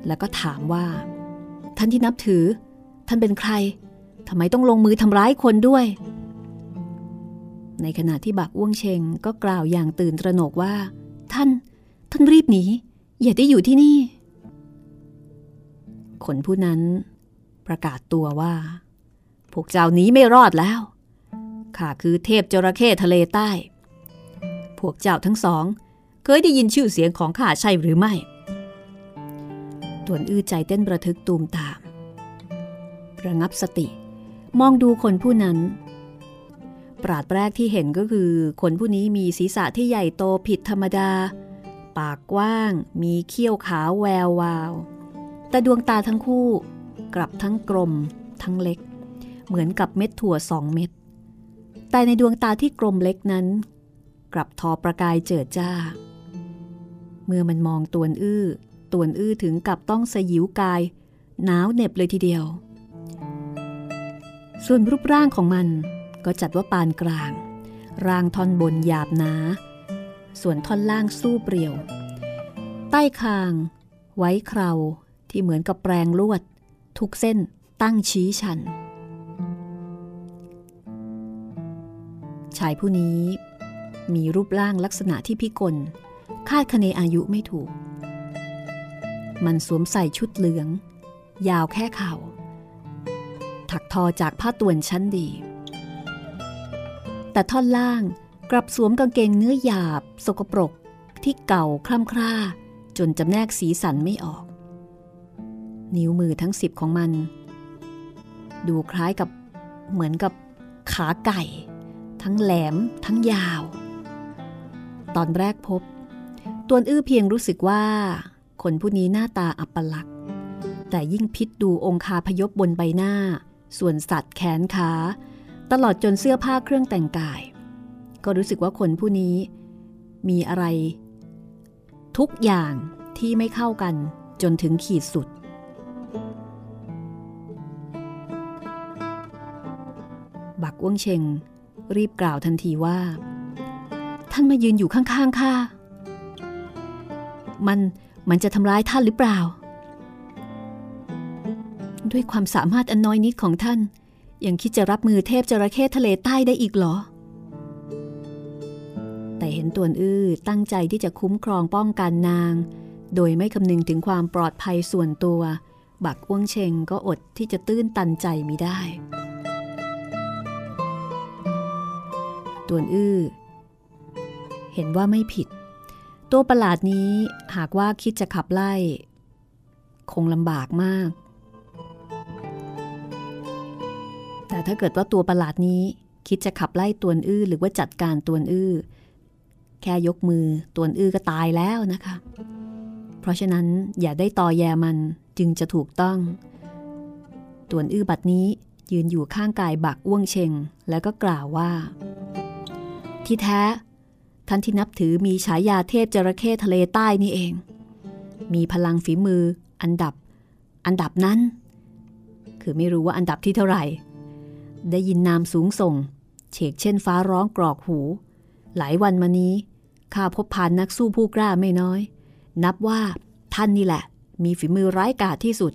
แล้วก็ถามว่าท่านที่นับถือท่านเป็นใครทำไมต้องลงมือทำร้ายคนด้วยในขณะที่บักอ้วงเชงก็กล่าวอย่างตื่นตระหนกว่าท่านท่านรีบหนีอย่าได้อยู่ที่นี่คนผู้นั้นประกาศตัวว่าพวกเจ้านี้ไม่รอดแล้วข้าคือเทพจระเข้ทะเลใต้พวกเจ้าทั้งสองเคยได้ยินชื่อเสียงของข้าใช่หรือไม่ต่วนอื้อใจเต้นระทึกตูมตามระงับสติมองดูคนผู้นั้นปราดแรกที่เห็นก็คือคนผู้นี้มีศีรษะที่ใหญ่โตผิดธรรมดาปากกว้างมีเขี้ยวขาวแวววาวแต่ดวงตาทั้งคู่กลับทั้งกลมทั้งเล็กเหมือนกับเม็ดถั่วสองเม็ดแต่ในดวงตาที่กลมเล็กนั้นกลับทอประกายเจิดจ้าเมื่อมันมองต่วนอื้อต่วนอื้อถึงกับต้องสยิวกายหนาวเหน็บเลยทีเดียวส่วนรูปร่างของมันก็จัดว่าปานกลาง ร่างท่อนบนหยาบหนาส่วนท่อนล่างสู้เปรี่ยวใต้คางไว้เคราที่เหมือนกับแปรงลวดทุกเส้นตั้งชี้ชันชายผู้นี้มีรูปร่างลักษณะที่พิกลคาดคะเนอายุไม่ถูกมันสวมใส่ชุดเหลืองยาวแค่เข่าถักทอจากผ้าต่วนชั้นดีแต่ท่อนล่างกลับสวมกางเกงเนื้อหยาบสกปรกที่เก่าคล่ำคร่าจนจำแนกสีสันไม่ออกนิ้วมือทั้งสิบของมันดูคล้ายกับเหมือนกับขาไก่ทั้งแหลมทั้งยาวตอนแรกพบตวนอื้อเพียงรู้สึกว่าคนผู้นี้หน้าตาอัปลักษณ์แต่ยิ่งพิจดูองคาพยพบนใบหน้าส่วนสัตว์แขนขาตลอดจนเสื้อผ้าเครื่องแต่งกายก็รู้สึกว่าคนผู้นี้มีอะไรทุกอย่างที่ไม่เข้ากันจนถึงขีดสุดบักอ้วงเชงรีบกล่าวทันทีว่าท่านมายืนอยู่ข้างๆข้ามันมันจะทำร้ายท่านหรือเปล่าด้วยความสามารถอันน้อยนิดของท่านยังคิดจะรับมือเทพจระเข้ทะเลใต้ได้อีกเหรอแต่เห็นตวนอื้อตั้งใจที่จะคุ้มครองป้องกันนางโดยไม่คำนึงถึงความปลอดภัยส่วนตัวบักอ้วงเชงก็อดที่จะตื้นตันใจมิได้ตวนอื้อเห็นว่าไม่ผิดตัวประหลาดนี้หากว่าคิดจะขับไล่คงลำบากมากแต่ถ้าเกิดว่าตัวประหลาดนี้คิดจะขับไล่ตวนอื้อหรือว่าจัดการตวนอื้อแค่ยกมือตวนอื้อก็ตายแล้วนะคะเพราะฉะนั้นอย่าได้ตอแยมันจึงจะถูกต้องตวนอื้อบัดนี้ยืนอยู่ข้างกายบักอ้วงเชงแล้วก็กล่าวว่าที่แท้ท่านที่นับถือมีฉายาเทพจระเข้ทะเลใต้นี่เองมีพลังฝีมืออันดับอันดับนั้นคือไม่รู้ว่าอันดับที่เท่าไหร่ได้ยินนามสูงส่งเฉกเช่นฟ้าร้องกรอกหูหลายวันมานี้ข้าพบผ่านนักสู้ผู้กล้าไม่น้อยนับว่าท่านนี่แหละมีฝีมือร้ายกาจที่สุด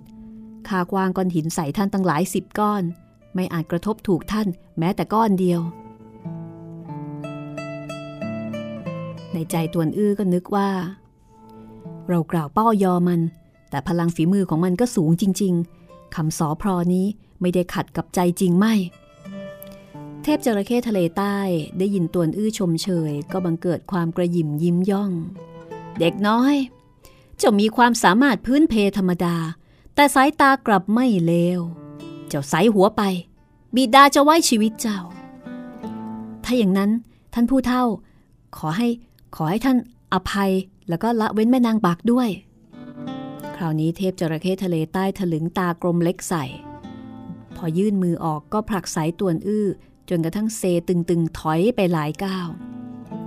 ข้ากวางก้อนหินใส่ท่านตั้งหลายสิบก้อนไม่อาจกระทบถูกท่านแม้แต่ก้อนเดียวในใจตวนอื้อก็นึกว่าเรากล่าวเป้ายอมันแต่พลังฝีมือของมันก็สูงจริงๆคำสอพรอนี้ไม่ได้ขัดกับใจจริงไม่เทพจระเข้ทะเลใต้ได้ยินตวนอื้อชมเชยก็บังเกิดความกระหยิ่มยิ้มย่องเด็กน้อยเจ้ามีความสามารถพื้นเพธรรมดาแต่สายตากลับไม่เลวเจ้าใสหัวไปบิดาจะไว้ชีวิตเจ้าถ้าอย่างนั้นท่านผู้เฒ่าขอให้ขอให้ท่านอภัยแล้วก็ละเว้นแม่นางบักด้วยคราวนี้เทพจระเข้ทะเลใต้ถลึงตากลมเล็กใสพอยื่นมือออกก็ผลักสายตวนอื้อจนกระทั่งเซตึงๆถอยไปหลายก้าว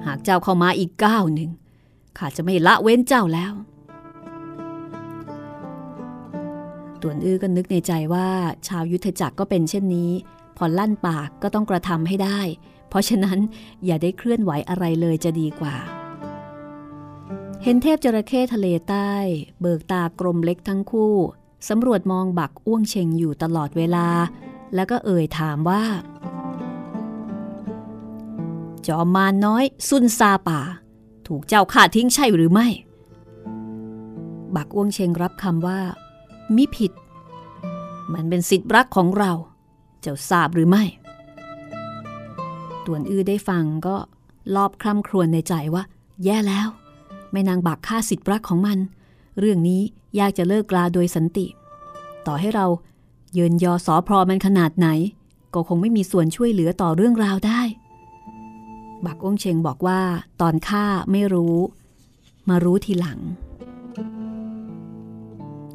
หากเจ้าเข้ามาอีกก้าวหนึ่งข้าจะไม่ละเว้นเจ้าแล้วตวนอื้อก็นึกในใจว่าชาวยุทธจักรก็เป็นเช่นนี้พอลั่นปากก็ต้องกระทำให้ได้เพราะฉะนั้นอย่าได้เคลื่อนไหวอะไรเลยจะดีกว่าเห็นเทพจระเข้ทะเลใต้เบิกตากลมเล็กทั้งคู่สำรวจมองบักอ้วงเชงอยู่ตลอดเวลาแล้วก็เอ่ยถามว่าจอมมารน้อยซุนซาป่าถูกเจ้าฆ่าทิ้งใช่หรือไม่บักอ้วงเชงรับคำว่ามิผิดมันเป็นสิทธิ์รักของเราเจ้าทราบหรือไม่ตวนอื้อได้ฟังก็ลอบคร่ำครวญในใจว่าแย่แล้วแม่นางบักฆ่าสิทธิ์รักของมันเรื่องนี้ยากจะเลิกลาโดยสันติต่อให้เราเยินยอสอพรอมันขนาดไหนก็คงไม่มีส่วนช่วยเหลือต่อเรื่องราวได้บักอ้วงเชงบอกว่าตอนข้าไม่รู้มารู้ทีหลัง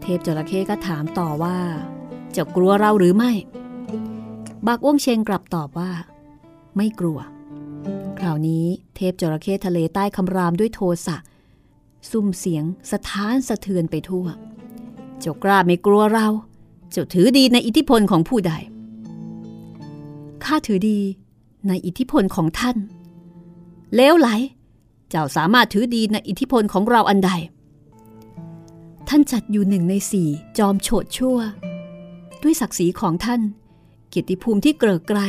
เทพจระเข้ก็ถามต่อว่าจะกลัวเราหรือไม่บักอ้วงเชงกลับตอบว่าไม่กลัวคราวนี้เทพจระเข้ทะเลใต้คำรามด้วยโทสะซุ่มเสียงสะท้านสะเทือนไปทั่วเจ้ากล้าไม่กลัวเราเจ้าถือดีในอิทธิพลของผู้ใดข้าถือดีในอิทธิพลของท่าน เลวไหลเจ้าสามารถถือดีในอิทธิพลของเราอันใดท่านจัดอยู่หนึ่งในสี่จอมโฉดชั่วด้วยศักดิ์ศรีของท่านเกียรติภูมิที่เกริกไกร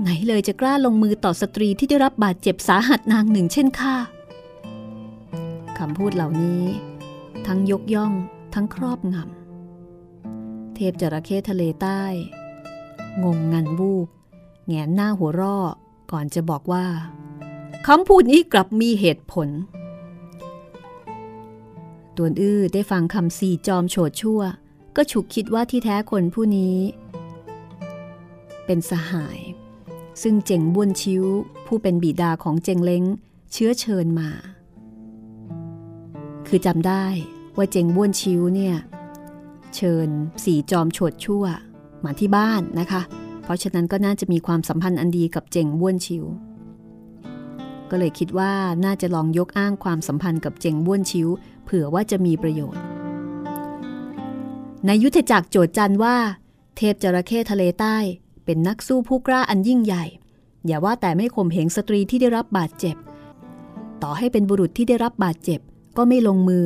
ไหนเลยจะกล้าลงมือต่อสตรีที่ได้รับบาดเจ็บสาหัสนางหนึ่งเช่นข้าคำพูดเหล่านี้ทั้งยกย่องทั้งครอบงำเทพจระเข้ทะเลใต้งงงันวูบแหงนหน้าหัวร่อก่อนจะบอกว่าคำพูดนี้กลับมีเหตุผลตวนอื้อได้ฟังคำสี่จอมโฉดชั่วก็ฉุกคิดว่าที่แท้คนผู้นี้เป็นสหายซึ่งเจ๋งบ้วนชิวผู้เป็นบิดาของเจ๋งเล้งเชื้อเชิญมาคือจำได้ว่าเจ๋งบ้วนชิวเนี่ยเชิญสี่จอมโฉดชั่วมาที่บ้านนะคะเพราะฉะนั้นก็น่าจะมีความสัมพันธ์อันดีกับเจ๋งบ้วนชิวก็เลยคิดว่าน่าจะลองยกอ้างความสัมพันธ์กับเจ๋งบ้วนชิวเผื่อว่าจะมีประโยชน์ในยุทธจักรโจทย์จันว่าเทพจระเข้ทะเลใต้เป็นนักสู้ผู้กล้าอันยิ่งใหญ่อย่าว่าแต่ไม่ข่มเหงสตรีที่ได้รับบาดเจ็บต่อให้เป็นบุรุษที่ได้รับบาดเจ็บก็ไม่ลงมือ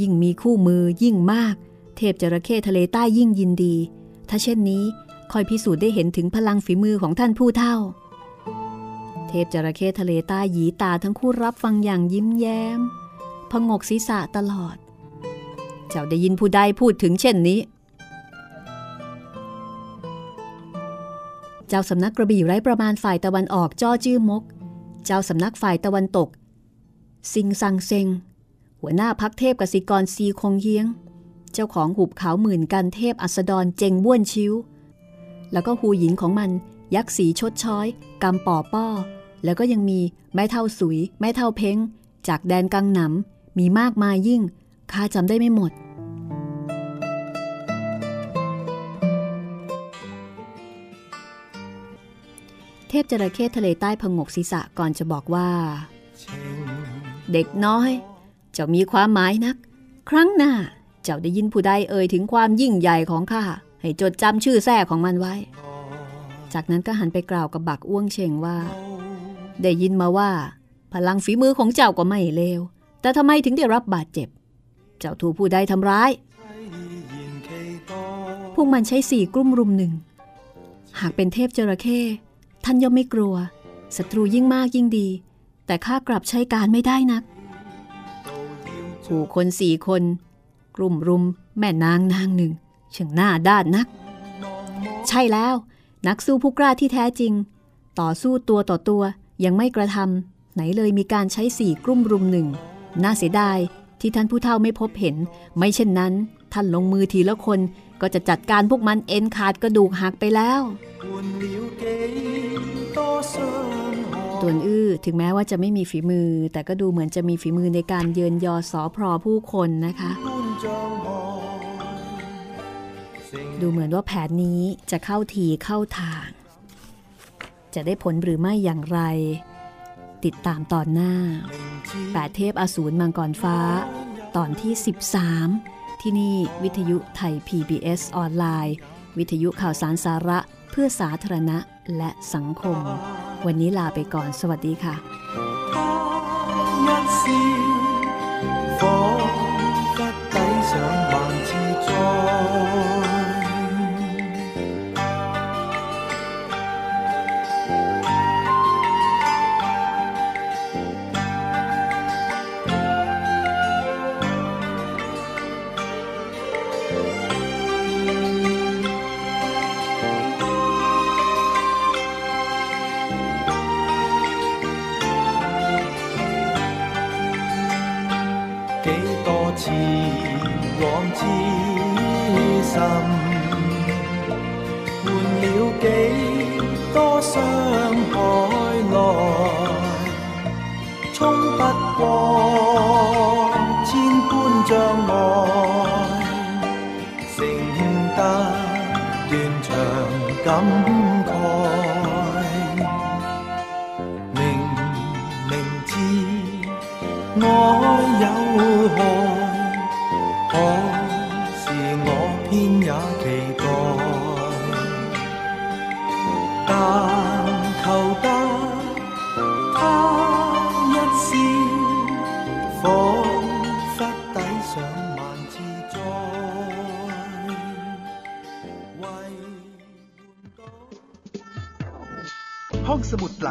ยิ่งมีคู่มือยิ่งมากเทพจระเข้ทะเลใต้ยิ่งยินดีถ้าเช่นนี้คอยพิสูจน์ได้เห็นถึงพลังฝีมือของท่านผู้เฒ่าเทพจระเข้ทะเลใต้หยีตาทั้งคู่รับฟังอย่างยิ้มแย้มพงกศีรษะตลอดเจ้าได้ยินผู้ใดพูดถึงเช่นนี้เจ้าสำนักกระบี่ไร้ประมาณฝ่ายตะวันออกจ้อจื้อมกเจ้าสำนักฝ่ายตะวันตกซิงซังเซงหัวหน้าพักเทพกสิกรซีคงเยี้ยงเจ้าของหุบเขาหมื่นกันเทพอัสดรเจงบ้วนชิวแล้วก็หูหญิงของมันยักษ์สีชดช้อยกำป่อป้อแล้วก็ยังมีแม่เท่าสุยแม่เท่าเพ้งจากแดนกังหนำมีมากมายยิ่งข้าจำได้ไม่หมดเทพจระเข้ทะเลใต้ผงกศีรษะก่อนจะบอกว่าเด็กน้อยเจ้ามีความหมายนักครั้งหน้าเจ้าได้ยินผู้ใดเอ่ยถึงความยิ่งใหญ่ของข้าให้จดจำชื่อแท้ของมันไว้จากนั้นก็หันไปกล่าวกับบักอ้วงเชงว่าได้ยินมาว่าพลังฝีมือของเจ้าก็ไม่เลวแต่ทำไมถึงได้รับบาดเจ็บเจ้าถูกผู้ใดทำร้ายพวกมันใช้สี่กลุ่มรุมหนึ่งหากเป็นเทพจระเข้ท่านย่อมไม่กลัวศัตรูยิ่งมากยิ่งดีแต่ข้ากลับใช้การไม่ได้นักผู้คนสี่คนกลุ่มรุมแม่นางนางหนึ่งเชิงหน้าด้านนักใช่แล้วนักสู้ผู้กล้าที่แท้จริงต่อสู้ตัวต่อตัวยังไม่กระทำไหนเลยมีการใช้สี่กลุ่มรุมหนึ่งน่าเสียดายที่ท่านผู้เฒ่าไม่พบเห็นไม่เช่นนั้นท่านลงมือทีละคนก็จะจัดการพวกมันเอ็นขาดกระดูกหักไปแล้วต่วนอื้อถึงแม้ว่าจะไม่มีฝีมือแต่ก็ดูเหมือนจะมีฝีมือในการเยินยอสอพรอผู้คนนะคะดูเหมือนว่าแผนนี้จะเข้าทีเข้าทางจะได้ผลหรือไม่อย่างไรติดตามตอนหน้าแปดเทพอสูรมังกรฟ้าตอนที่สิบสามที่นี่วิทยุไทย พี บี เอส ออนไลน์วิทยุข่าวสารสาระเพื่อสาธารณะและสังคมวันนี้ลาไปก่อนสวัสดีค่ะ但求得他ห้องสมุดหล